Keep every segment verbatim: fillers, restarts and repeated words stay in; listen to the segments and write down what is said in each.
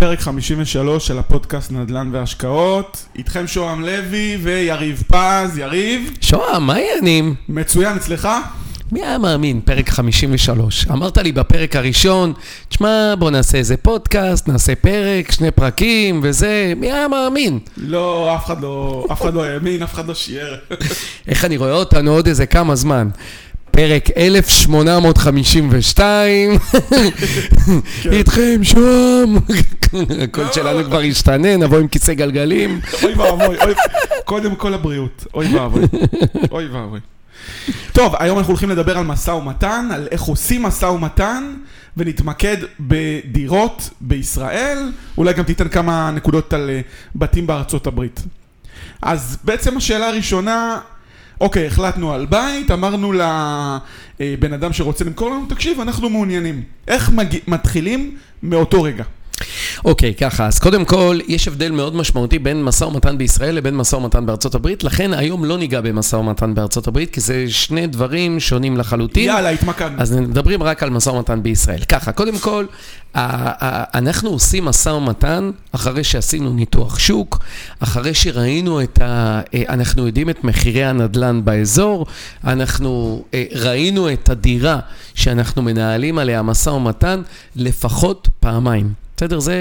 פרק חמישים ושלוש של הפודקאסט נדל"ן והשקעות. איתכם שואם לוי ויריב פז. יריב. שואם, מה העניינים? מצוין, אצלך? מי היה מאמין? פרק חמישים ושלוש. אמרת לי בפרק הראשון, תשמע, בוא נעשה איזה פודקאסט, נעשה פרק, שני פרקים וזה, מי היה מאמין? לא, אף אחד לא, אף אחד לא האמין, אף אחד לא שיער. איך אני רואה אותנו עוד איזה כמה זמן? פרק אלף שמונה מאות חמישים ושתיים, איתכם שום, הכל שלנו כבר השתנה, נבוא עם כיסא גלגלים. אוי ואבוי, קודם כל הבריאות, אוי ואבוי, אוי ואבוי. טוב, היום אנחנו הולכים לדבר על משא ומתן, על איך עושים משא ומתן, ונתמקד בדירות בישראל, אולי גם תיתן כמה נקודות על בתים בארצות הברית. אז בעצם השאלה הראשונה, אוקיי, החלטנו על בית, אמרנו לבן אדם שרוצה למכור לנו, תקשיב, אנחנו מעוניינים. איך מג... מתחילים מאותו רגע? אוקיי, ככה. אז קודם כל, יש הבדל מאוד משמעותי בין משא ומתן בישראל לבין משא ומתן בארצות הברית, לכן היום לא ניגע במשא ומתן בארצות הברית, כי זה שני דברים שונים לחלוטין. יאללה, התמקדנו. אז נדברים רק על משא ומתן בישראל. ככה, קודם כל, אנחנו עושים משא ומתן אחרי שעשינו ניתוח שוק, אחרי שראינו את ה... אנחנו יודעים את מחירי הנדלן באזור, אנחנו ראינו את הדירה שאנחנו מנהלים עליה משא ומתן לפחות פעמיים. בסדר, זה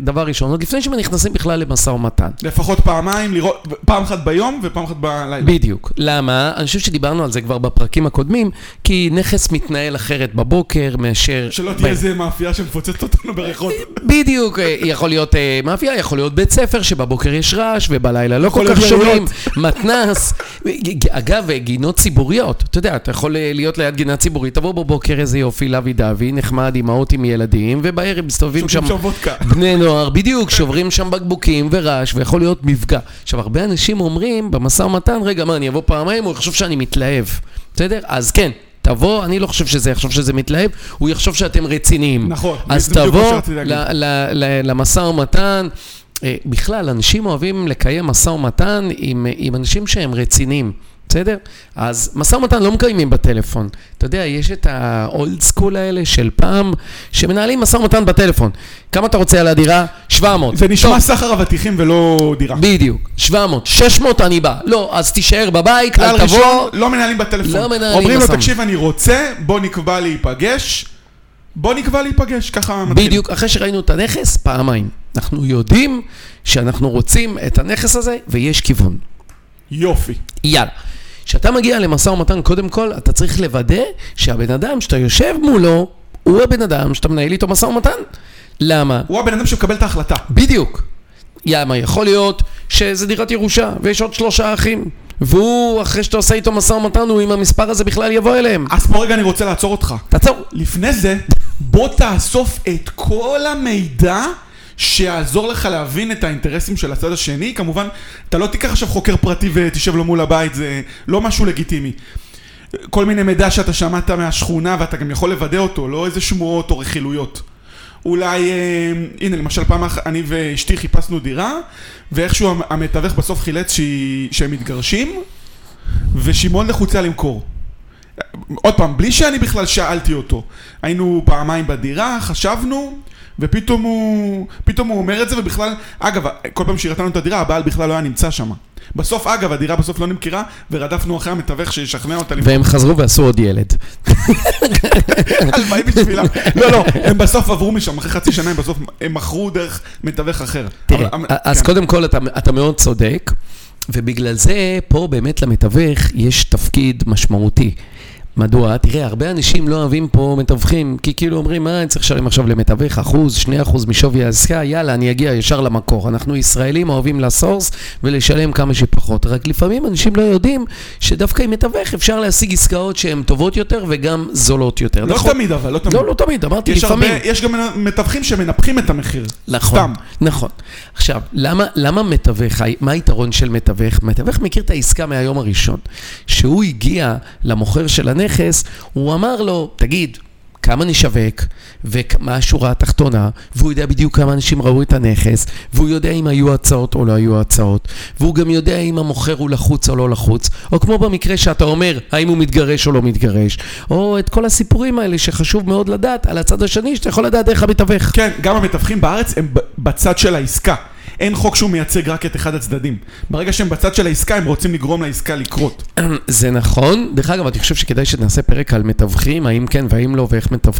דבר ראשון. עוד לפני שנכנסים בכלל למשא ומתן. לפחות פעמיים, לראות, פעם אחת ביום ופעם אחת בלילה. בדיוק. למה? אני חושב שדיברנו על זה כבר בפרקים הקודמים, כי נכס מתנהל אחרת בבוקר מאשר... שלא תהיה איזה מאפייה שמפוצצת אותנו ברחוב. בדיוק. יכול להיות מאפייה, יכול להיות בית ספר שבבוקר יש רעש ובלילה לא כל כך שומעים. מתנס. אגב, גינות ציבוריות. אתה יודע, אתה יכול להיות ליד גינה ציבורית, תבוא בבוקר איזה יופי, לוי דווי, נחמד, אמהות עם ילדים, ובערב מסתובבים שם בני נוער, בדיוק, שוברים שם בקבוקים ורעש, ויכול להיות מפגע. עכשיו, הרבה אנשים אומרים, במשא ומתן, רגע, מה, אני אבוא פעמיים, הוא יחשוב שאני מתלהב. בסדר? אז כן, תבוא, אני לא חושב שזה, יחשוב שזה מתלהב, הוא יחשוב שאתם רציניים. נכון. אז תבוא למשא ומתן, בכלל, אנשים אוהבים לקיים משא ומתן עם, עם אנשים שהם רציניים. בסדר? אז משא ומתן לא מקיימים בטלפון. אתה יודע, יש את האולד סקול האלה של פעם, שמנהלים משא ומתן בטלפון. כמה אתה רוצה על הדירה? שבע מאות. זה נשמע סחר אבטיחים ולא דירה. בדיוק. שבע מאות. שש מאות אני בא. לא, אז תישאר בבית, אל תבוא. ראשון, לא מנהלים בטלפון. לא מנהלים. אומרים לו, תקשיב, אני רוצה, בוא נקבע להיפגש. בוא נקבע להיפגש, ככה מתחיל. בדיוק, אחרי שראינו את הנכס, פעמיים. אנחנו יודעים שאנחנו רוצים את הנכס הזה, ויש כיוון. יופי. יאללה. כשאתה מגיע למשא ומתן, קודם כל, אתה צריך לוודא שהבן אדם שאתה יושב מולו, הוא הבן אדם שאתה מנהל איתו משא ומתן. למה? הוא הבן אדם שמקבל את ההחלטה. בדיוק. למה? יכול להיות שזה דירת ירושה, ויש עוד שלושה אחים. והוא, אחרי שאתה עושה איתו משא ומתן, הוא עם המספר הזה בכלל יבוא אליהם. אז פה רגע אני רוצה לעצור אותך. תעצור. לפני זה, בוא תאסוף את כל המידע שיעזור לך להבין את האינטרסים של הצד השני. כמובן, אתה לא תיקח עכשיו חוקר פרטי ותשב לו מול הבית, זה לא משהו לגיטימי. כל מיני מידע שאתה שמעת מהשכונה ואתה גם יכול לוודא אותו, לא איזה שמועות או רכילויות. אולי, הנה, למשל פעם אני ואשתי חיפשנו דירה, ואיכשהו המתווך בסוף חילץ שהם מתגרשים, ושמעון לחוצה למכור. עוד פעם, בלי שאני בכלל שאלתי אותו. היינו פעמיים בדירה, חשבנו, ופתאום הוא, פתאום הוא אומר את זה, ובכלל, אגב, כל פעם שהראינו את הדירה, הבעל בכלל לא היה נמצא שם. בסוף, אגב, הדירה בסוף לא נמכרה, ורדפנו אחרי המתווך שישכנע אותה. והם חזרו ועשו עוד ילד. הלוואי בשבילה. לא, לא, הם בסוף עברו משם, אחרי חצי שנה, הם בסוף, הם מכרו דרך מתווך אחר. תראה, אז קודם כל, אתה מאוד צודק, ובגלל זה, פה באמת למתווך יש תפקיד משמעותי. מדוע? תראה, הרבה אנשים לא אוהבים פה מתווכים, כי כאילו אומרים, אה, אני צריך לשלם עכשיו למתווך, אחוז, שני אחוז משווי העסקה, יאללה, אני אגיע ישר למקור. אנחנו ישראלים אוהבים לסורס ולשלם כמה שפחות. רק לפעמים אנשים לא יודעים שדווקא עם מתווך אפשר להשיג עסקאות שהן טובות יותר וגם זולות יותר. לא תמיד, אבל לא תמיד. לא, לא תמיד, אמרתי לפעמים. יש גם מתווכים שמנפחים את המחיר. נכון, נכון. עכשיו, למה, למה מתווך, מה היתרון של מתווך? מתווך מכיר את העסקה מהיום הראשון. שהוא הגיע למוכר של הנכס, הוא אמר לו, תגיד, כמה נשווק, ומה השורה התחתונה, והוא יודע בדיוק כמה אנשים ראו את הנכס, והוא יודע אם היו הצעות או לא היו הצעות, והוא גם יודע אם המוכר הוא לחוץ או לא לחוץ, או כמו במקרה שאתה אומר, האם הוא מתגרש או לא מתגרש, או את כל הסיפורים האלה שחשוב מאוד לדעת, על הצד השני שאתה יכול לדעת איך המתווך. כן, גם המתווכים בארץ הם בצד של העסקה. אין חוק שהוא מייצג רק את אחד הצדדים. ברגע שהם בצד של העסקה, הם רוצים לגרום לעסקה לקרות. זה נכון. דרך אגב, אני חושב שכדאי שנעשה פרק על מתווכים, האם כן והאם לא,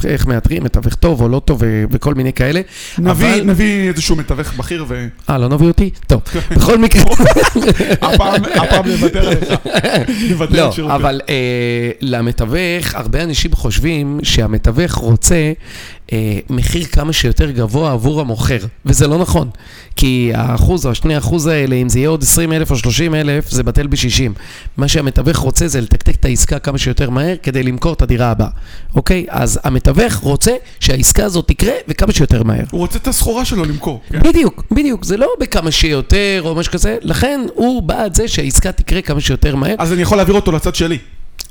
ואיך מאתרים, מתווך טוב או לא טוב, וכל מיני כאלה. נביא איזשהו מתווך בכיר ו... אה, לא נביא אותי? טוב. בכל מקרה... הפעם נוותר עליך. לא, אבל למתווך, הרבה אנשים חושבים שהמתווך רוצה מחיר כמה שיותר גבוה עבור המוכר, וזה לא נכון, כי האחוז או השני אחוז האלה, אם זה יהיה עוד עשרים אלף או שלושים אלף, זה בטל ב-שישים. מה שהמתווך רוצה זה לתקתק את העסקה כמה שיותר מהר כדי למכור את הדירה הבאה. אוקיי? אז המתווך רוצה שהעסקה הזאת תקרה וכמה שיותר מהר. הוא רוצה את הסחורה שלו למכור. בדיוק, בדיוק. זה לא בכמה שיותר או משהו כזה, לכן הוא בעד זה שהעסקה תקרה כמה שיותר מהר. אז אני יכול להעביר אותו לצד שלי.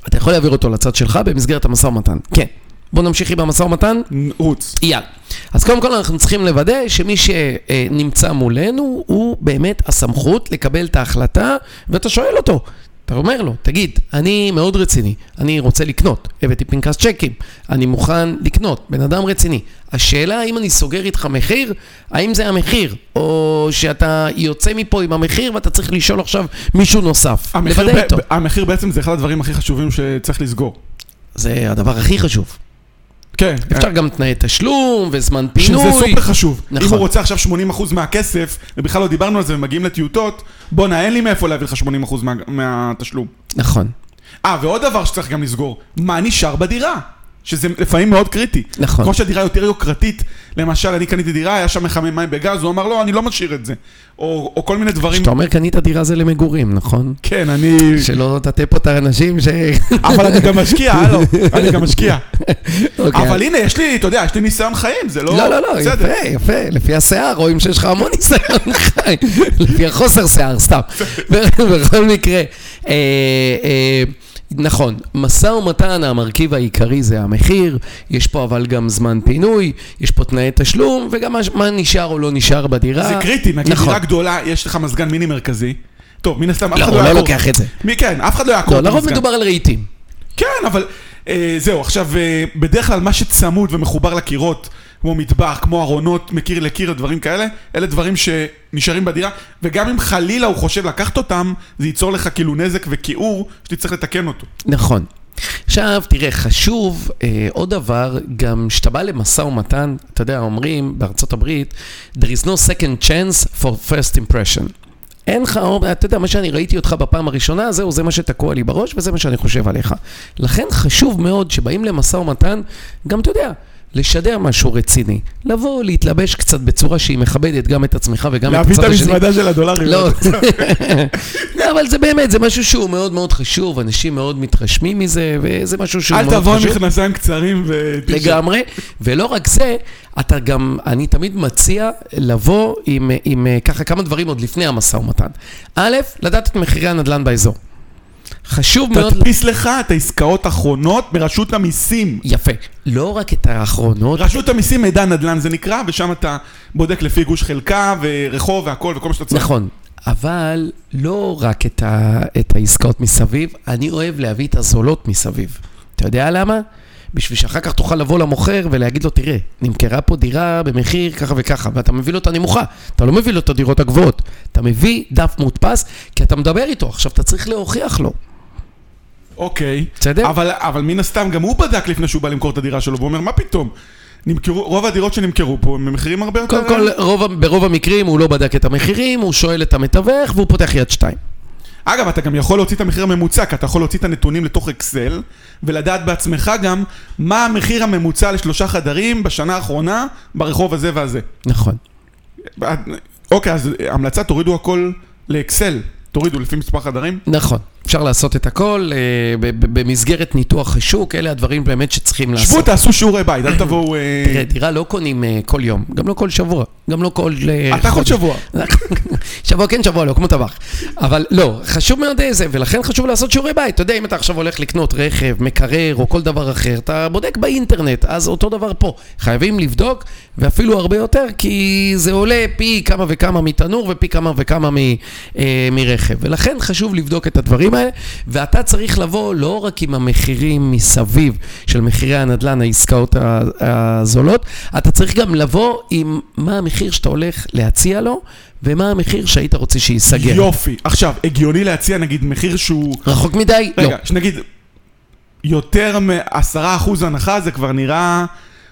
אתה יכול להעביר אותו לצד שלך במסגרת המשא ומתן. כן. בואו נמשיך עם המשא ומתן. נעוץ. יאללה. אז קודם כל אנחנו צריכים לוודא שמי שנמצא מולנו הוא באמת הסמכות לקבל את ההחלטה, ואתה שואל אותו. אתה אומר לו, תגיד, אני מאוד רציני, אני רוצה לקנות, הבאתי פנקס צ'קים, אני מוכן לקנות, בן אדם רציני. השאלה האם אני סוגר איתך מחיר, האם זה המחיר, או שאתה יוצא מפה עם המחיר ואתה צריך לשאול עכשיו מישהו נוסף. המחיר, ב- ב- המחיר בעצם זה אחד הדברים הכי חשובים שצריך לסגור. זה הדבר הכי חשוב. כן. אפשר גם תנאי תשלום וזמן פינוי. שזה סופר חשוב. נכון. אם הוא רוצה עכשיו שמונים אחוז מהכסף, ובכלל לא דיברנו על זה ומגיעים לטיוטות, בוא נהן לי מאיפה להביא לך שמונים אחוז מה, מהתשלום. נכון. אה, ועוד דבר שצריך גם לסגור, מה נשאר בדירה? שזה לפעמים מאוד קריטי. נכון. כמו שהדירה יותר יוקרתית, למשל, אני קניתי דירה, היה שם מחמם מים בגז, הוא אמר, לא, אני לא משאיר את זה. או, או כל מיני דברים... כשאתה אומר, קנית דירה זה למגורים, נכון? כן, אני... שלא תטה פה את האנשים ש... אבל אני גם משקיע, לא, אני גם משקיע. אבל הנה, יש לי, אתה יודע, יש לי ניסיון חיים, זה לא... לא, לא, לא, יפה, יפה. לפי השיער, רואים שיש לך המון ניסיון חיים. לפי החוסר שיער, סתם. בכל מקרה. נכון, משא ומתן, המרכיב העיקרי זה המחיר, יש פה אבל גם זמן פינוי, יש פה תנאי תשלום, וגם מה נשאר או לא נשאר בדירה. זה קריטי, נגיד נכון. דירה גדולה, יש לך מזגן מיני מרכזי. טוב, מן הסתם, אף לא, אחד לא, לא יעקור. לא, הוא לא לוקח את זה. מי כן, אף אחד לא יעקור. לא, לרוב מדובר על רהיטים. כן, אבל אה, זהו, עכשיו, אה, בדרך כלל מה שצמוד ומחובר לקירות, כמו מטבח, כמו ארונות, מקיר לקיר, דברים כאלה, אלה דברים שנשארים בדירה, וגם אם חלילה הוא חושב לקחת אותם, זה ייצור לך כאילו נזק וכיעור, שאתה צריך לתקן אותו. נכון. עכשיו, תראה, חשוב, אה, עוד דבר, גם שאתה בא למשא ומתן, אתה יודע, אומרים בארצות הברית, there is no second chance for first impression. אין לך, אתה יודע, מה שאני ראיתי אותך בפעם הראשונה, זהו, זה מה שתקוע לי בראש, וזה מה שאני חושב עליך. לכן חשוב מאוד שבאים למשא ומתן, גם אתה יודע, לשדר משהו רציני, לבוא, להתלבש קצת בצורה שהיא מכבדת גם את עצמך וגם את הצד השני. להביא את המזוודה של הדולרים. לא, אבל זה באמת, זה משהו שהוא מאוד מאוד חשוב, אנשים מאוד מתרשמים מזה, וזה משהו שהוא מאוד חשוב. אל תבוא מכנסיים קצרים ו... לגמרי, ולא רק זה, אתה גם, אני תמיד מציע לבוא עם, עם ככה כמה דברים עוד לפני המשא ומתן. א', לדעת את מחירי הנדל"ן באזור. חשוב מאוד... תדפיס לך את העסקאות האחרונות מרשות המיסים. יפה. לא רק את האחרונות. רשות המיסים מידע נדל"ן זה נקרא, ושם אתה בודק לפי גוש חלקה ורחוב והכל וכל מה שאתה צריך. נכון. אבל לא רק את, ה... את העסקאות מסביב, אני אוהב להביא את הזולות מסביב. אתה יודע למה? בשביל שאחר כך תוכל לבוא למוכר ולהגיד לו, תראה, נמכרה פה דירה במחיר ככה וככה, ואתה מביא לו את הנמוכה, אתה לא מביא לו את הדירות הגבוהות, אתה מביא דף מודפס, כי אתה מדבר איתו, עכשיו אתה צריך להוכיח לו. אוקיי, אבל, אבל מן הסתם גם הוא בדק לפני שהוא בא למכור את הדירה שלו, והוא אומר, מה פתאום? נמכרו, רוב הדירות שנמכרו פה הם מחירים הרבה יותר... קודם כל, רוב, ברוב המקרים הוא לא בדק את המחירים, הוא שואל את המתווך והוא פותח יד שתיים. אגב, אתה גם יכול להוציא את המחיר הממוצע, כי אתה יכול להוציא את הנתונים לתוך אקסל, ולדעת בעצמך גם מה המחיר הממוצע לשלושה חדרים בשנה האחרונה, ברחוב הזה והזה. נכון. אוקיי, אז המלצה, תורידו הכל לאקסל. תורידו לפי מספר חדרים. נכון, אפשר לעשות את הכל במסגרת ניתוח השוק, אלה הדברים באמת שצריכים לעשות. שבו תעשו שיעורי בית, אל תבואו... תראה, דירה לא קונים כל יום, גם לא כל שבוע, גם לא כל... אתה כל שבוע. שבוע כן, שבוע לא, כמו טבח. אבל לא, חשוב מאוד זה, ולכן חשוב לעשות שיעורי בית. אתה יודע, אם אתה עכשיו הולך לקנות רכב, מקרר או כל דבר אחר, אתה בודק באינטרנט, אז אותו דבר פה. חייבים לבדוק, ואפילו הרבה יותר, כי זה עולה פי כמה וכמה מתנור ופי כמה וכמה מרכב. ולכן חשוב לבדוק את הדברים האלה, ואתה צריך לבוא לא רק עם המחירים מסביב של מחירי הנדלן, העסקאות הזולות, אתה צריך גם לבוא עם מה המחיר שאתה הולך להציע לו, ומה המחיר שהיית רוצה שיסגר. יופי. עכשיו, הגיוני להציע, נגיד, מחיר שהוא... רחוק מדי? רגע, לא. רגע, שנגיד, יותר מ-עשרה אחוז הנחה זה כבר נראה...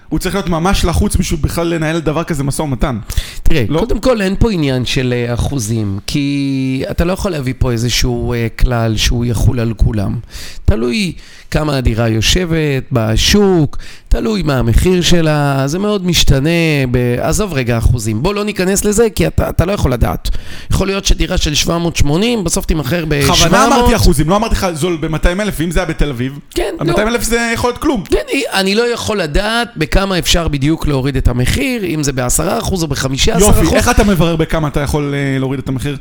הוא צריך להיות ממש לחוץ בשביל בכלל לנהל דבר כזה מסע ומתן. תראה, לא? קודם כל אין פה עניין של אחוזים, כי אתה לא יכול להביא פה איזשהו כלל שהוא יחול על כולם. תלוי כמה הדירה יושבת בשוק, תלוי מה המחיר שלה, זה מאוד משתנה, עזוב רגע אחוזים. בוא לא ניכנס לזה, כי אתה, אתה לא יכול לדעת. יכול להיות שדירה של שבע מאות ושמונים, בסוף תמחר ב-שבע מאות. חוונה אמרתי אחוזים, לא אמרתי לך זול ב-מאתיים אלף, אם זה היה בתל אביב. כן, לא. מאתיים אלף זה יכול להיות כלום. כן, אני לא יכול לדעת בכמה אפשר בדיוק להוריד את המחיר, אם זה ב-עשרה אחוז או ב-חמישה עשר אחוז. יופי, איך אתה מברר בכמה אתה יכול להוריד את המחיר?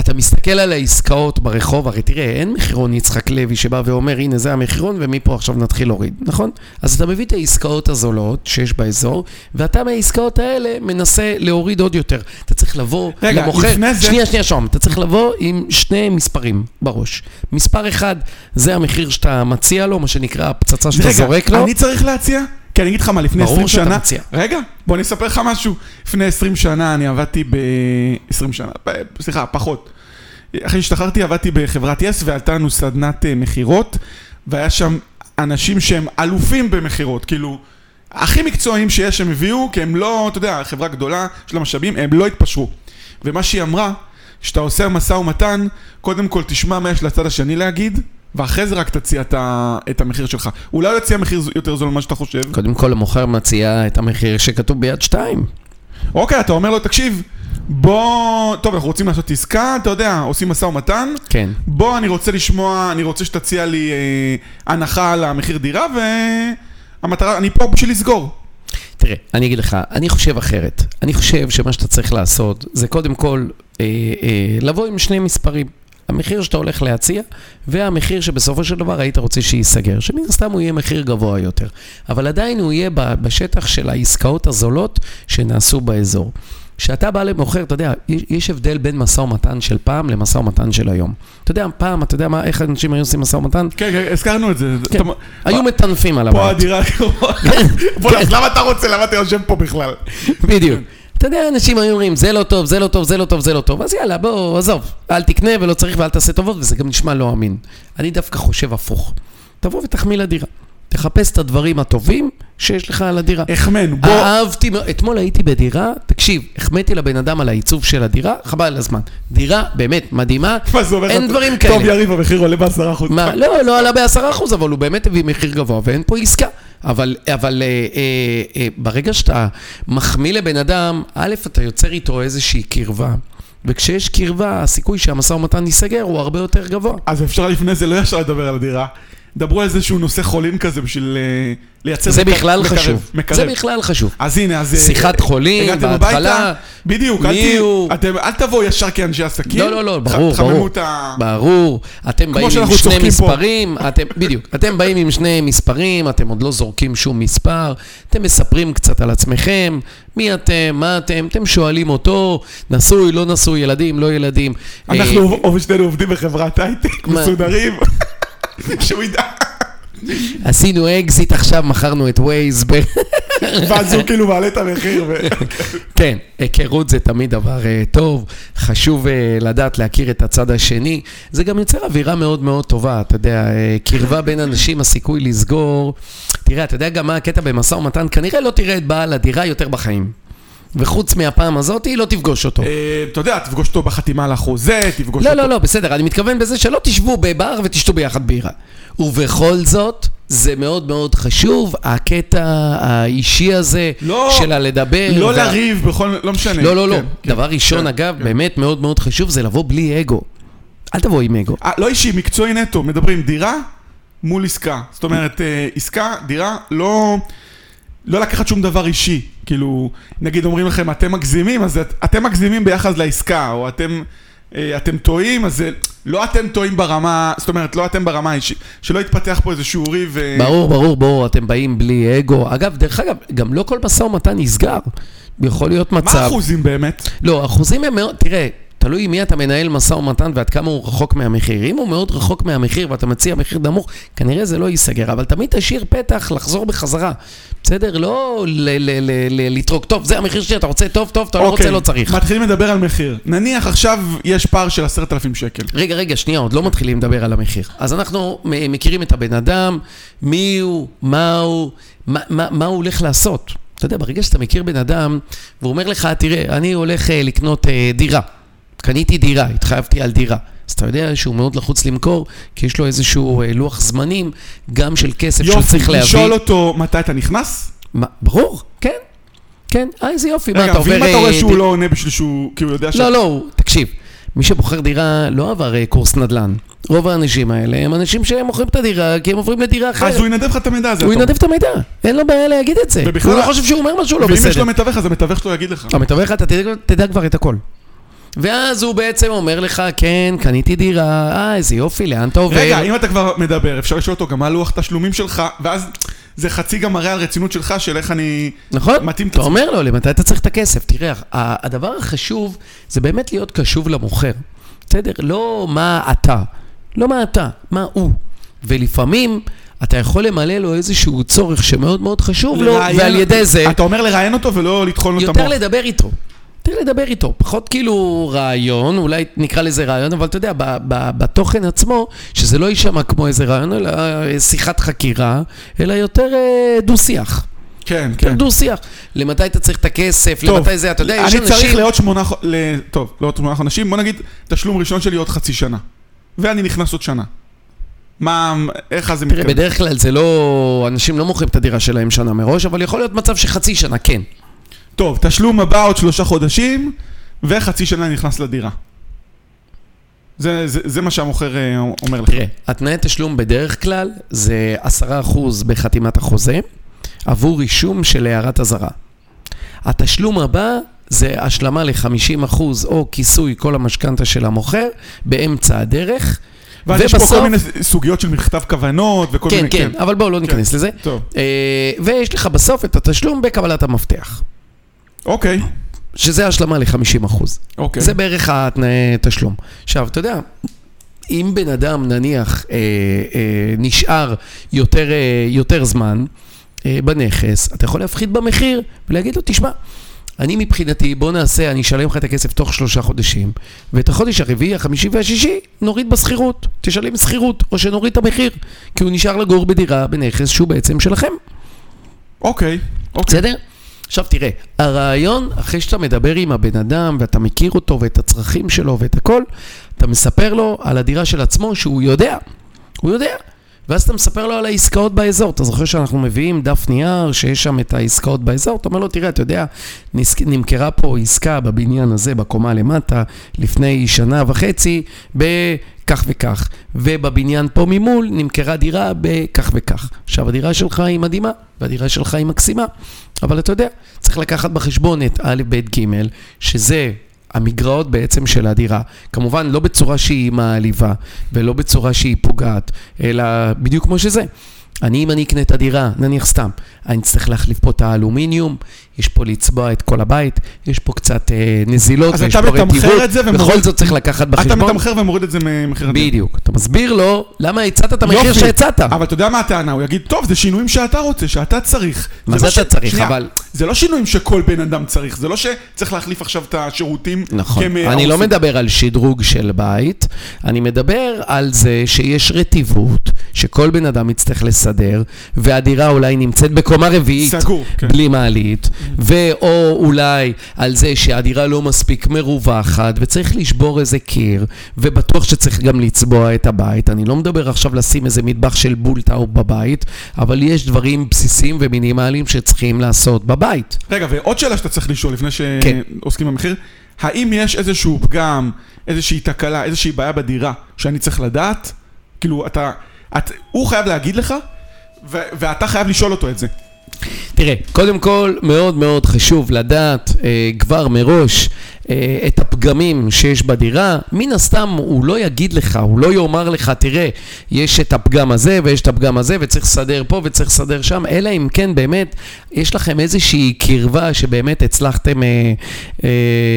אתה מסתכל על העסקאות ברחוב, הרי תראה, אין מחירון יצחק לוי שבא ואומר, הנה זה המחירון ומפה עכשיו נתחיל להוריד, נכון? אז אתה מביא את העסקאות הזולות שיש באזור, ואתה מהעסקאות האלה מנסה להוריד עוד יותר. אתה צריך לבוא למוכר... רגע, זה... שנייה, שנייה, שום. אתה צריך לבוא עם שני מספרים בראש. מספר אחד, זה המחיר שאתה מציע לו, מה שנקרא הפצצה שאתה רגע, זורק לו. רגע, אני צריך להציע? כי אני אגיד לך מה, לפני עשרים שנה... מציע. רגע, בוא נספר לך משהו. לפני עשרים שנה אני עבדתי ב... עשרים שנה, ב... סליחה, פחות. אחרי שהשתחררתי עבדתי בחברת יס, ועלתה לנו סדנת מחירות, והיה שם אנשים שהם אלופים במחירות, כאילו, הכי מקצועיים שיש הם הביאו, כי הם לא, אתה יודע, חברה גדולה של המשאבים, הם לא התפשרו. ומה שהיא אמרה, שאתה עושה מסע ומתן, קודם כל תשמע מה יש לצד השני להגיד, ואחרי זה רק תציע את המחיר שלך. אולי תציע מחיר יותר זול ממה שאתה חושב. קודם כל, המוכר מציע את המחיר שכתוב ביד שתיים. אוקיי, אתה אומר לו, תקשיב, בוא... טוב, אנחנו רוצים לעשות עסקה, אתה יודע, עושים מסע ומתן. כן. בוא, אני רוצה לשמוע, אני רוצה שתציע לי אה, הנחה על המחיר דירה, והמטרה, אני פה בשביל לסגור. תראה, אני אגיד לך, אני חושב אחרת. אני חושב שמה שאתה צריך לעשות, זה קודם כל אה, אה, לבוא עם שני מספרים. המחיר שאתה הולך להציע, והמחיר שבסופו של דבר היית רוצה שיסגר, שמן הסתם הוא יהיה מחיר גבוה יותר, אבל עדיין הוא יהיה בשטח של העסקאות הזולות שנעשו באזור. כשאתה בא למוכר, אתה יודע, יש הבדל בין מסע ומתן של פעם למסע ומתן של היום. אתה יודע, פעם, אתה יודע מה, איך אנשים היו עושים מסע ומתן? כן, כן, הזכרנו את זה. כן, היו מטנפים על הבית. פה הדירה קרובה. בוא, למה אתה רוצה? למה אתה יושב פה בכלל? בדיוק. אתה יודע, אנשים היו אומרים, זה לא טוב, זה לא טוב, זה לא טוב, זה לא טוב, אז יאללה, בוא, עזוב, אל תקנה ולא צריך ואל תעשה טובות, וזה גם נשמע לא אמין. אני דווקא חושב הפוך. תבוא ותחמיא לדירה. תחפש את הדברים הטובים שיש לך על הדירה. החמנו, בוא. אהבתי, אתמול הייתי בדירה, תקשיב, החמאתי לבן אדם על העיצוב של הדירה, חבל על הזמן. דירה באמת מדהימה, אין דברים כאלה. טוב, יריב, המחיר עולה בעשרה אחוז. מה, לא, לא עלה בעשרה אחוז, אבל הוא באמת הביא מחיר גבוה, ואין פה עסקה. אבל, אבל אה, אה, אה, ברגע שאתה מחמיא לבן אדם, א', אתה יוצר איתו איזושהי קרבה. וכשיש קרבה, הסיכוי שהמשא ומתן ייסגר הוא הרבה יותר גבוה. אז אפשר לפני זה לא ישר לדבר על הדירה. דברו על זה שהוא נושא חולים כזה בשביל לייצר... זה בכלל חשוב. זה בכלל חשוב. אז הנה, אז... שיחת חולים, בהתחלה... בדיוק, אל תבואו ישר כאנשי עסקים. לא, לא, לא, ברור, ברור. ברור. אתם באים עם שני מספרים, בדיוק. אתם באים עם שני מספרים, אתם עוד לא זורקים שום מספר, אתם מספרים קצת על עצמכם, מי אתם, מה אתם, אתם שואלים אותו, נשוי, לא נשוי, ילדים, לא ילדים. אנחנו שנינו עובדים בחברת הייטק, מסודרים. שהוא ידע. עשינו אקזיט עכשיו, מכרנו את ווייז. ואז הוא כאילו מעלה את המחיר. כן, היכרות זה תמיד דבר טוב, חשוב לדעת להכיר את הצד השני. זה גם יוצר אווירה מאוד מאוד טובה, אתה יודע, קרבה בין אנשים, הסיכוי לסגור. תראה, אתה יודע גם מה הקטע במשא ומתן, כנראה לא תראה את בעל הדירה יותר בחיים. וחוץ מהפעם הזאת, היא לא תפגוש אותו. אתה יודע, תפגוש אותו בחתימה על החוזה, תפגוש אותו. לא, לא, לא, בסדר, אני מתכוון בזה שלא תשבו בבר ותשתו ביחד בירה. ובכל זאת, זה מאוד מאוד חשוב, הקטע האישי הזה לא, של לדבר. לא וה... לריב, בכל... לא משנה. לא, לא, לא. כן, דבר כן, ראשון, כן, אגב, כן. באמת מאוד מאוד חשוב, זה לבוא בלי אגו. אל תבוא עם אגו. 아, לא אישי, מקצועי נטו, מדברים דירה מול עסקה. זאת אומרת, עסקה, דירה, לא... לא לקחת שום דבר אישי, כאילו, נגיד אומרים לכם, אתם מגזימים, אז את, אתם מגזימים ביחס לעסקה, או אתם, אה, אתם טועים, אז זה, לא אתם טועים ברמה, זאת אומרת, לא אתם ברמה אישית, שלא יתפתח פה איזשהו ריב. ו... ברור, ברור, ברור, אתם באים בלי אגו. אגב, דרך אגב, גם לא כל משא ומתן נסגר, יכול להיות מצב. מה אחוזים באמת? לא, אחוזים הם מאוד, תראה, תלוי מי אתה מנהל משא ומתן ועד כמה הוא רחוק מהמחיר. אם הוא מאוד רחוק מהמחיר ואתה מציע מחיר דמוך, כנראה זה לא ייסגר, אבל תמיד תשאיר פתח לחזור בחזרה. בסדר? לא לתרוק, טוב, זה המחיר שאתה רוצה, טוב, טוב, אתה לא רוצה, לא צריך. מתחילים לדבר על מחיר. נניח עכשיו יש פער של עשרת אלפים שקל. רגע, רגע, שנייה, עוד לא מתחילים לדבר על המחיר. אז אנחנו מכירים את הבן אדם, מי הוא, מה הוא, מה הוא הולך לעשות. אתה יודע, ברגע שאתה מכיר בן אדם, והוא אומר לך, תראה, אני הולך לקנות דירה. קניתי דירה, התחייבתי על דירה. אז אתה יודע שהוא מאוד לחוץ למכור, כי יש לו איזשהו לוח זמנים, גם של כסף שצריך להביא. יופי, לשאול אותו מתי אתה נכנס? ברור, כן. כן, איזה יופי. רגע, ואם אתה רואה שהוא לא עונה בשביל שהוא, כי הוא יודע ש... לא, לא, תקשיב. מי שבוחר דירה לא עבר קורס נדל"ן. רוב האנשים האלה הם אנשים שהם מוכרים את הדירה, כי הם עוברים לדירה אחרת. אז הוא ינדב לך את המידע הזה. הוא ינדב את המידע. אין לו בעיה להגיד את זה. הוא לא חושב שהוא אומר משהו לא בסדר. ואם יש לו מתווך, אז המתווך שלו יגיד לך. המתווך, אתה תדע כבר את הכל. ואז הוא בעצם אומר לך, כן, קניתי דירה, אה, איזה יופי, לאן אתה עובר? רגע, אם אתה כבר מדבר, אפשר לשאול אותו גם מה לוח תשלומים שלך, ואז זה חצי גם מראה על רצינות שלך, של איך אני... נכון, אתה אומר לו, למתי אתה צריך את הכסף? תראה, הדבר החשוב זה באמת להיות קשוב למוכר. בסדר? לא מה אתה, לא מה אתה, מה הוא. ולפעמים... אתה יכול למלא לו איזשהו צורך שמאוד מאוד חשוב לו, ועל ידי זה... אתה אומר לראיין אותו ולא לתחון לו את המוח. יותר לדבר איתו. יותר לדבר איתו, פחות כאילו רעיון, אולי נקרא לזה רעיון, אבל אתה יודע, ב- ב- בתוכן עצמו, שזה לא יישמע כמו איזה רעיון, אלא שיחת חקירה, אלא יותר אה, דו-שיח. כן, כן. דו-שיח. למתי אתה צריך את הכסף, טוב, למתי זה, אתה יודע, יש אנשים... אני צריך לעוד שמונה, ל... טוב, לעוד שמונה חודשים, בוא נגיד, תשלום ראשון שלי עוד חצי שנה, ואני נכנס עוד שנה. מה, איך זה מתקדם? בדרך כלל זה לא, אנשים לא מוכרים את הדירה שלהם שנה מראש, אבל יכול להיות מצב שחצי שנה, כן. טוב, תשלום הבא עוד שלושה חודשים, וחצי שנה נכנס לדירה. זה, זה, זה מה שהמוכר אומר לך. תראה, התנאי תשלום בדרך כלל זה עשרה אחוז בחתימת החוזה, עבור רישום של הערת אזהרה. התשלום הבא זה השלמה ל-חמישים אחוז או כיסוי כל המשכנתה של המוכר, באמצע הדרך, ואז יש פה כל מיני סוגיות של מכתב כוונות וכל מיני... כן, כן, אבל בואו לא ניכנס לזה. ויש לך בסוף את התשלום בקבלת המפתח. אוקיי. שזה השלמה ל-חמישים אחוז. אוקיי. זה בערך התנאי תשלום. עכשיו, אתה יודע, אם בן אדם נניח נשאר יותר זמן בנכס, אתה יכול להפחית במחיר ולהגיד לו, תשמע, אני מבחינתי, בוא נעשה, אני אשלם לך את הכסף תוך שלושה חודשים, ואת החודש הרביעי, החמישי והשישי, נוריד בסחירות, תשלם סחירות, או שנוריד את המחיר, כי הוא נשאר לגור בדירה, בנכס, שהוא בעצם שלכם. אוקיי. בסדר? עכשיו תראה, הרעיון, אחרי שאתה מדבר עם הבן אדם, ואתה מכיר אותו, ואת הצרכים שלו, ואת הכל, אתה מספר לו על הדירה של עצמו, שהוא יודע, הוא יודע, ואז אתה מספר לו על העסקאות באזור. אתה זוכר שאנחנו מביאים דף נייר שיש שם את העסקאות באזור? אתה אומר לו, תראה, אתה יודע, נמכרה פה עסקה בבניין הזה, בקומה למטה, לפני שנה וחצי, בכך וכך. ובבניין פה ממול נמכרה דירה בכך וכך. עכשיו, הדירה שלך היא מדהימה, והדירה שלך היא מקסימה. אבל אתה יודע, צריך לקחת בחשבון את א' ב' ג' שזה... המגרעות בעצם של הדירה. כמובן, לא בצורה שהיא מעליבה, ולא בצורה שהיא פוגעת, אלא בדיוק כמו שזה. אני, אם אני אקנה את הדירה, נניח סתם, אני צריך להחליף פה את האלומיניום, יש פה לצבוע את כל הבית, יש פה קצת אה, נזילות, אז אתה מתמחר את זה ומוריד... בכל זאת צריך לקחת בחשבון. אתה מתמחר ומוריד את זה ממחיר הדירה. בדיוק. אתה מסביר לו למה הצעת את המחיר שהצעת. אבל אתה יודע מה הטענה? הוא יגיד, טוב, זה שינויים שאתה רוצה, שאתה צריך. מה זה אתה צריך, אבל... זה לא שינויים שכל בן אדם צריך, זה לא שצריך להחליף עכשיו את השירותים. נכון. אני לא מדבר על שדרוג של בית, אני מדבר על זה שיש רטיבות, שכל בן אדם יצטרך לסדר, והדירה אולי נמצאת בקומה רביעית, סגור, כן. בלי מעלית, ואו אולי על זה שהדירה לא מספיק מרווחת, וצריך לשבור איזה קיר, ובטוח שצריך גם לצבוע את הבית. אני לא מדבר עכשיו לשים איזה מטבח של בולטאו בבית, אבל יש דברים בסיסיים ומינימליים שצריכים לעשות בבית. רגע, ועוד שאלה שאתה צריך לשאול לפני שעוסקים במחיר, האם יש איזשהו פגם, איזושהי תקלה, איזושהי בעיה בדירה שאני צריך לדעת? כאילו, אתה, את, הוא חייב להגיד לך, ו, ואתה חייב לשאול אותו את זה. תראה, קודם כל, מאוד מאוד חשוב לדעת אה, כבר מראש אה, את הפגמים שיש בדירה. מן הסתם הוא לא יגיד לך, הוא לא יאמר לך, תראה, יש את הפגם הזה ויש את הפגם הזה וצריך לסדר פה וצריך לסדר שם, אלא אם כן באמת יש לכם איזושהי קרבה שבאמת הצלחתם אה, אה,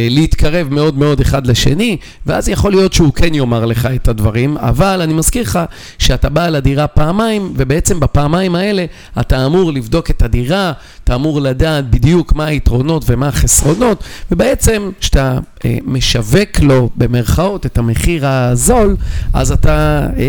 להתקרב מאוד מאוד אחד לשני, ואז יכול להיות שהוא כן יאמר לך את הדברים. אבל אני מזכיר לך שאתה בא לדירה פעמיים, ובעצם בפעמיים האלה אתה אמור לבדוק את הדירה, אתה אמור לדעת בדיוק מה היתרונות ומה החסרונות, ובעצם שאתה אה, משווק לו במרכאות את המחיר הזול, אז אתה אה, אה,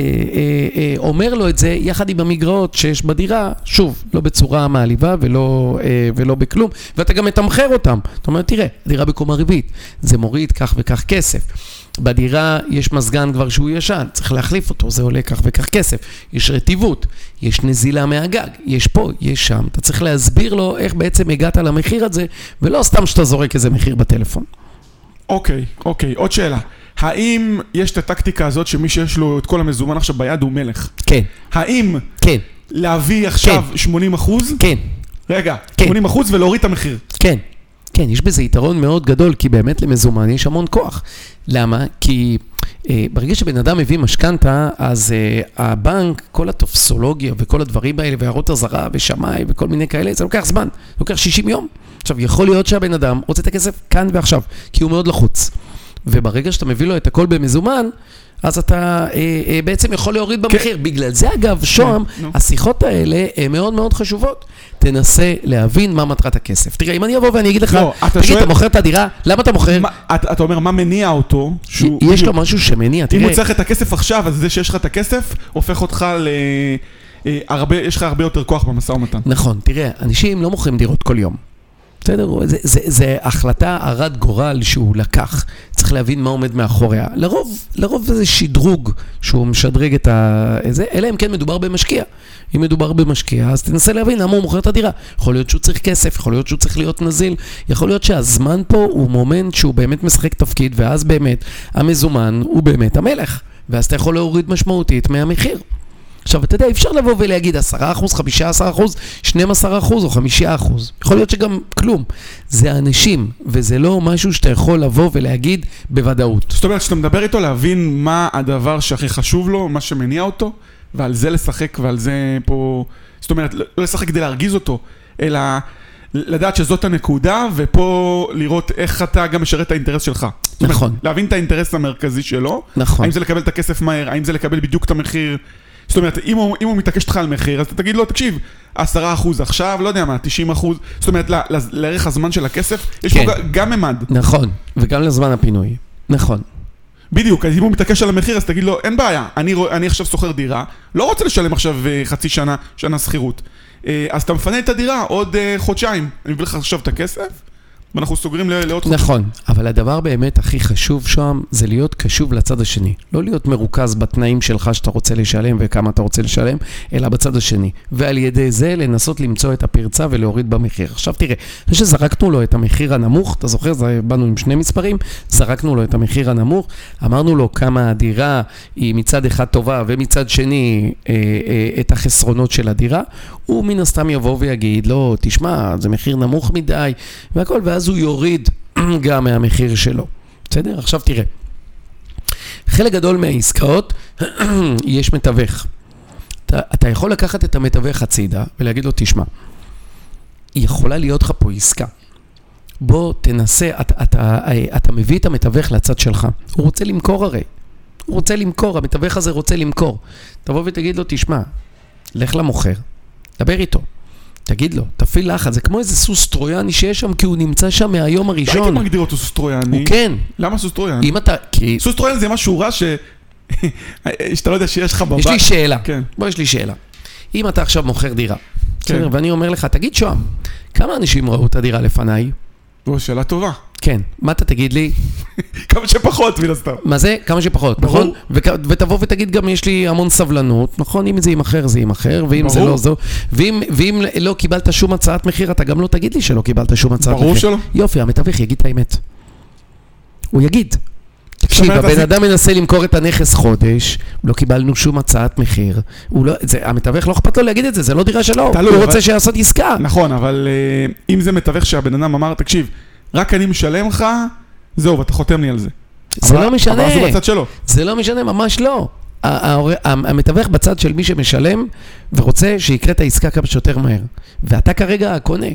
אה, אומר לו את זה יחד עם המגרעות שיש בדירה, שוב, לא בצורה מעליבה ולא, אה, ולא בכלום, ואתה גם מתמחר אותם. אתה אומר, תראה, דירה בקומה רביעית, זה מוריד כך וכך כסף. בדירה יש מזגן כבר שהוא ישן, צריך להחליף אותו, זה עולה כך וכך כסף. יש רטיבות, יש נזילה מהגג, יש פה, יש שם. אתה צריך להסביר לו איך בעצם הגעת למחיר הזה, ולא סתם שאתה זורק איזה מחיר בטלפון. אוקיי, אוקיי, עוד שאלה. האם יש את הטקטיקה הזאת שמי שיש לו את כל המזומן עכשיו ביד הוא מלך? כן. האם כן. להביא עכשיו כן. שמונים אחוז? כן. רגע, כן. שמונים אחוז ולהוריד את המחיר? כן. כן, יש בזה יתרון מאוד גדול, כי באמת למזומן יש המון כוח. למה? כי אה, ברגע שבן אדם מביא משכנתה, אז אה, הבנק, כל הטופסולוגיה וכל הדברים האלה, והערות הזרה ושמאי וכל מיני כאלה, זה לוקח זמן, לוקח שישים יום. עכשיו, יכול להיות שהבן אדם רוצה את הכסף כאן ועכשיו, כי הוא מאוד לחוץ. וברגע שאתה מביא לו את הכל במזומן, אז אתה אה, אה, בעצם יכול להוריד במחיר. כן. בגלל זה, אגב, שום, כן, השיחות האלה הן מאוד מאוד חשובות. תנסה להבין מה מטרת הכסף. תראה, אם אני אבוא ואני אגיד לך, לא, אתה, תגיד, שואל... אתה מוכר את הדירה, למה אתה מוכר? מה, אתה, אתה אומר, מה מניע אותו? שהוא... יש לו משהו שמניע, תראה. אם הוא צריך את הכסף עכשיו, אז זה שיש לך את הכסף, הופך אותך ל... הרבה, יש לך הרבה יותר כוח במשא ומתן. נכון, תראה, אנשים לא מוכרים דירות כל יום. בסדר, זה, זה, זה החלטה ערת גורל שהוא לקח, צריך להבין מה עומד מאחוריה. לרוב, לרוב זה שדרוג שהוא משדרג את ה... זה, אלא אם כן מדובר במשקיע. אם מדובר במשקיע, אז תנסה להבין למה הוא מוכר את הדירה. יכול להיות שהוא צריך כסף, יכול להיות שהוא צריך להיות נזיל, יכול להיות שהזמן פה הוא מומנט שהוא באמת משחק תפקיד, ואז באמת המזומן הוא באמת המלך, ואז אתה יכול להוריד משמעותית מהמחיר. עכשיו, אתה יודע, אפשר לבוא ולהגיד עשרה אחוז, חמישה עשר אחוז, שנים עשר אחוז או חמישה אחוז. יכול להיות שגם כלום. זה האנשים, וזה לא משהו שאתה יכול לבוא ולהגיד בוודאות. זאת אומרת, שאתה מדבר איתו להבין מה הדבר שהכי חשוב לו, מה שמניע אותו, ועל זה לשחק, ועל זה פה... זאת אומרת, לא לשחק כדי להרגיז אותו, אלא לדעת שזאת הנקודה, ופה לראות איך אתה גם משרת את האינטרס שלך. נכון. אומרת, להבין את האינטרס המרכזי שלו. נכון. האם זה לקבל את הכסף מהר, האם זה לקבל בדיוק את המחיר... זאת אומרת, אם הוא, אם הוא מתעקש לך על מחיר, אז אתה תגיד לו, תקשיב, עשרה אחוז עכשיו, לא יודע מה, תשעים אחוז, זאת אומרת, ל, ל, לערך הזמן של הכסף, יש כן. פה גם ממד. נכון, וגם לזמן הפינוי. נכון. בדיוק, אז אם הוא מתעקש על המחיר, אז תגיד לו, אין בעיה, אני, אני עכשיו סוחר דירה, לא רוצה לשלם עכשיו חצי שנה, שנה שכירות. אז אתה מפנה את הדירה עוד חודשיים, אני מביא לך עכשיו את הכסף, ואנחנו סוגרים לעוד... נכון, אבל הדבר באמת הכי חשוב שם, זה להיות קשוב לצד השני. לא להיות מרוכז בתנאים שלך שאתה רוצה לשלם וכמה אתה רוצה לשלם, אלא בצד השני. ועל ידי זה לנסות למצוא את הפרצה ולהוריד במחיר. עכשיו תראה, שזרקנו לו את המחיר הנמוך, אתה זוכר, באנו עם שני מספרים, זרקנו לו את המחיר הנמוך, אמרנו לו כמה הדירה היא מצד אחד טובה ומצד שני אה, אה, את החסרונות של הדירה, הוא מן הסתם יבוא ויגיד, לא, תשמע, זה מחיר נמוך מדי, והכל, ואז הוא יוריד גם מהמחיר שלו. בסדר? עכשיו תראה. חלק גדול מהעסקאות, יש מתווך. אתה, אתה יכול לקחת את המתווך הצידה, ולהגיד לו, תשמע, יכולה להיות לך פה עסקה. בוא תנסה, אתה, אתה, אתה מביא את המתווך לצד שלך. הוא רוצה למכור הרי. הוא רוצה למכור, המתווך הזה רוצה למכור. תבוא ותגיד לו, תשמע, לך למוכר. דבר איתו, תגיד לו, תפעיל לחץ, זה כמו איזה סוס טרויאני שיש שם, כי הוא נמצא שם מהיום הראשון. הייתי מגדיר אותו סוס טרויאני. הוא כן. למה סוס טרויאני? אם אתה... סוס טרויאני זה משהו רע ש... שאתה לא יודע שיש לך בבית. יש לי שאלה. כן. בוא, יש לי שאלה. אם אתה עכשיו מוכר דירה, כן. ואני אומר לך, תגיד שואם, כמה אנשים ראו את הדירה לפניי? בוא, שאלה טובה. כן. מה אתה תגיד לי? כמה שפחות, מן הסתם. מה זה? כמה שפחות, נכון? ותבוא ותגיד גם, יש לי המון סבלנות, נכון? אם זה ימחר, זה ימחר, ואם זה לא זו... ואם לא קיבלת שום הצעת מחיר, אתה גם לא תגיד לי שלא קיבלת שום הצעת מחיר. ברור שלא. יופי, המתווך יגיד את האמת. הוא יגיד. תקשיב, הבן אדם מנסה למכור את הנכס חודש, לא קיבלנו שום הצעת מחיר. המתווך לא אכפת לו להגיד את זה, זה לא דירה שלו. הוא רוצה שיעשות עסקה. נכון, אבל אם זה מתווך שהבן אדם אמר, תקשיב, רק אני משלם לך, זהו, ואתה חותם לי על זה. זה לא משנה. אבל זה בצד שלו. זה לא משנה, ממש לא. המתווך בצד של מי שמשלם, ורוצה שיקרה את העסקה כמה שיותר מהר. ואתה כרגע הקונה.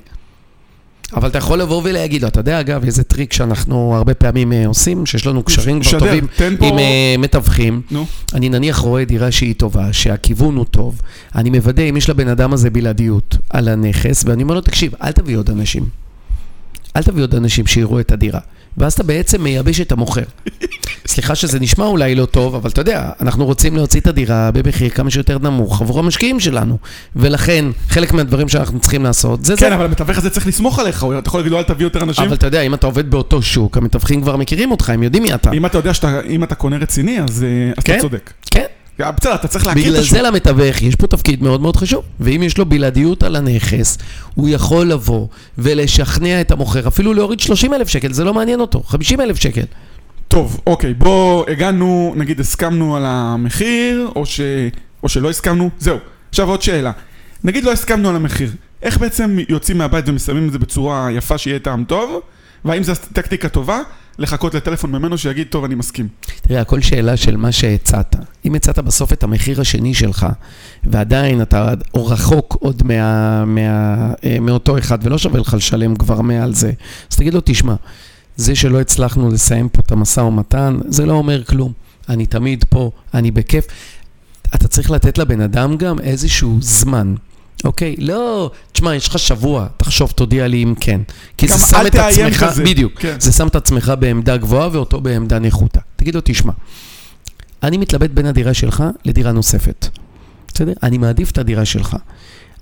אבל אתה יכול לבוא ולהגיד לו, אתה יודע, אגב, איזה טריק שאנחנו הרבה פעמים עושים, שיש לנו קשרים כבר טובים עם מתווכים. אני נניח רואה דירה שהיא טובה, שהכיוון הוא טוב. אני מוודא אם יש לבן אדם הזה בלעדיות על הנכס, ואני אומר לו, תקשיב, אל תביא עוד אנשים. אל תביא עוד אנשים שיראו את הדירה. ואז אתה בעצם מייבש את המוכר. סליחה שזה נשמע אולי לא טוב, אבל אתה יודע, אנחנו רוצים להוציא את הדירה במחיר כמה שיותר נמוך, עבור המשקיעים שלנו. ולכן, חלק מהדברים שאנחנו צריכים לעשות, זה זה. כן, אבל המתווך הזה צריך לסמוך עליך, אתה יכול להגיד לו, אל תביא יותר אנשים. אבל אתה יודע, אם אתה עובד באותו שוק, המתווכים כבר מכירים אותך, הם יודעים מי אתה. אם אתה יודע שאם אתה קונה רציני, אז אתה צודק. כן. בסדר, אתה צריך להכיר את השוק. בגלל זה למתווך, יש פה תפקיד מאוד מאוד חשוב, ואם יש לו בלעדיות על הנכס, הוא יכול לבוא ולשכנע את המוכר, אפילו להוריד שלושים אלף שקל, זה לא מעניין אותו, חמישים אלף שקל. טוב, אוקיי, בוא, הגענו, נגיד, הסכמנו על המחיר, או ש... או שלא הסכמנו, זהו. עכשיו עוד שאלה, נגיד לא הסכמנו על המחיר, איך בעצם יוצאים מהבית ומסיימים את זה בצורה יפה שיהיה טעם טוב, והאם זו טקטיקה טובה? לחכות לטלפון ממנו שיגיד, טוב, אני מסכים. תראה, הכל שאלה של מה שהצעת. אם הצעת בסוף את המחיר השני שלך, ועדיין אתה או רחוק עוד מה, מה, מאותו אחד, ולא שווה לך לשלם כבר מעל זה, אז תגיד לו, תשמע, זה שלא הצלחנו לסיים פה את המסע ומתן, זה לא אומר כלום. אני תמיד פה, אני בכיף. אתה צריך לתת לבן אדם גם איזשהו זמן. אוקיי, לא, תשמע, יש לך שבוע, תחשוב, תודיע לי אם כן. כי זה שם את עצמך, בדיוק, זה שם את עצמך בעמדה גבוהה ואותו בעמדה נחותה. תגיד לו, תשמע, אני מתלבט בין הדירה שלך לדירה נוספת. בסדר? אני מעדיף את הדירה שלך.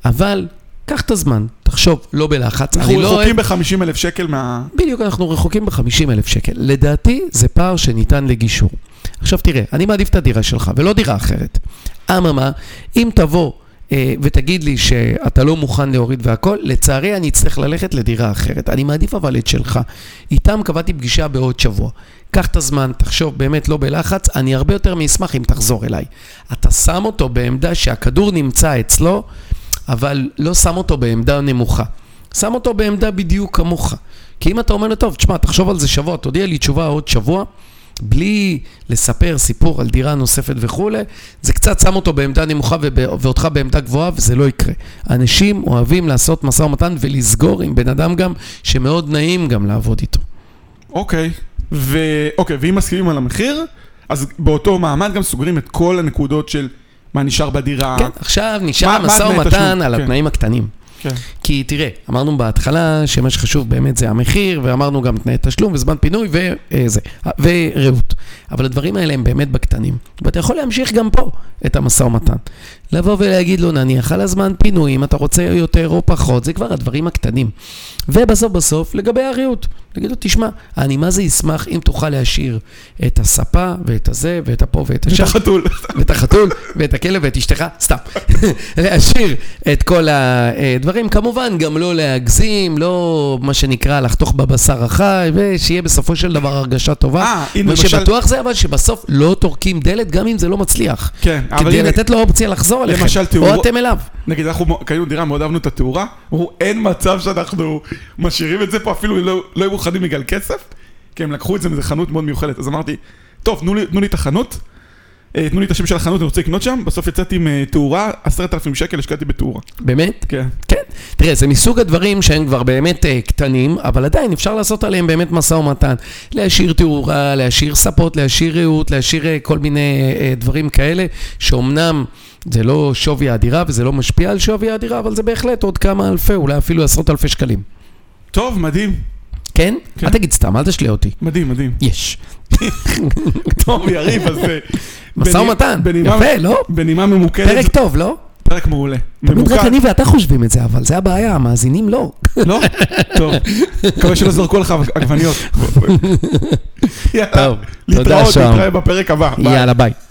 אבל, קח את הזמן, תחשוב, לא בלחץ. אנחנו רחוקים ב-חמישים אלף שקל מה... בדיוק, אנחנו רחוקים ב-חמישים אלף שקל. לדעתי, זה פער שניתן לגישור. עכשיו תראה, אני מעדיף את הדירה שלך ולא דירה אחרת. אממה, אם תבוא ותגיד לי שאתה לא מוכן להוריד והכל, לצערי אני אצטרך ללכת לדירה אחרת. אני מעדיף אבל את שלך. איתם קבעתי פגישה בעוד שבוע. קח את הזמן, תחשוב, באמת לא בלחץ, אני הרבה יותר מאשמח אם תחזור אליי. אתה שם אותו בעמדה שהכדור נמצא אצלו, אבל לא שם אותו בעמדה נמוכה. שם אותו בעמדה בדיוק כמוך. כי אם אתה אומר לו, טוב, תשמע, תחשוב על זה שבוע, תודיע לי תשובה עוד שבוע, בלי לספר סיפור על דירה נוספת וכו', זה קצת שם אותו בעמדה נמוכה ואותך בעמדה גבוהה, וזה לא יקרה. אנשים אוהבים לעשות מסע ומתן ולסגור עם בן אדם גם, שמאוד נעים גם לעבוד איתו. אוקיי, ואם מסכימים על המחיר, אז באותו מעמד גם סוגרים את כל הנקודות של מה נשאר בדירה. כן, עכשיו נשאר מסע ומתן על התנאים הקטנים. כן. כי תראה, אמרנו בהתחלה שמה שחשוב באמת זה המחיר, ואמרנו גם תנאי תשלום וזמן פינוי וזה, וראות. אבל הדברים האלה הם באמת בקטנים. ואתה יכול להמשיך גם פה את המשא ומתן. לבוא ולהגיד לו, נניח על הזמן פינוי, אם אתה רוצה יותר או פחות, זה כבר הדברים הקטנים. ובסוף בסוף, לגבי הראות, להגיד לו, תשמע, אני מה זה ישמח אם תוכל להשאיר את הספה ואת הזה ואת הפה ואת השח. ואת החתול. ואת החתול ואת הכלב ואת אשתך, סתם. להשאיר את כל הדברים, כמובן גם לא להגזים, לא מה שנקרא לחתוך בבשר החי, ושיהיה בסופו של דבר הרגשה טובה. מה שבטוח זה אבל שבסוף לא תורקים דלת, גם אם זה לא מצליח. כן. כדי לתת לו אופציה לחזור עליכם, או אתם אליו. נגיד, אנחנו קיינו דירה, מאוד אהבנו את התאורה, הוא אין מצב שאנחנו משאירים את זה פה, אפילו לא יהיו חדים מגלל כסף, כי הם לקחו את זה, זה חנות מאוד מיוחדת. אז אמרתי, טוב, תנו לי, תנו לי את החנות, תנו לי את השם של החנות, אני רוצה לקנות שם, בסוף יצאתי עם תאורה, עשרת אלפים שקל, השקעתי בתאורה. באמת? כן. כן. תראה, זה מסוג הדברים שהם כבר באמת קטנים, אבל עדיין אפשר לעשות עליהם באמת משא ומתן. להשאיר תאורה, להשאיר ספות, להשאיר ראות, להשאיר כל מיני דברים כאלה, שאומנם זה לא שווי האדירה, וזה לא משפיע על שווי האדירה, אבל זה בהחלט עוד כמה אלפי, אולי אפילו עשרות אלפי שקלים. טוב, מדהים. כן? אל תגיד סתם, אל תשלה אותי. מדהים, מדהים. יש. טוב, יריב, אז... מסע ומתן, יפה, לא? בנימה ממוקדת. פרק טוב, לא? פרק מעולה. תמיד רק אני ואתה חושבים את זה, אבל זה הבעיה, המאזינים לא. לא? טוב. מקווה שלא זרקו לך עגבניות. טוב, תודה שואם. להתראות, נתראה בפרק הבא. יאללה, ביי.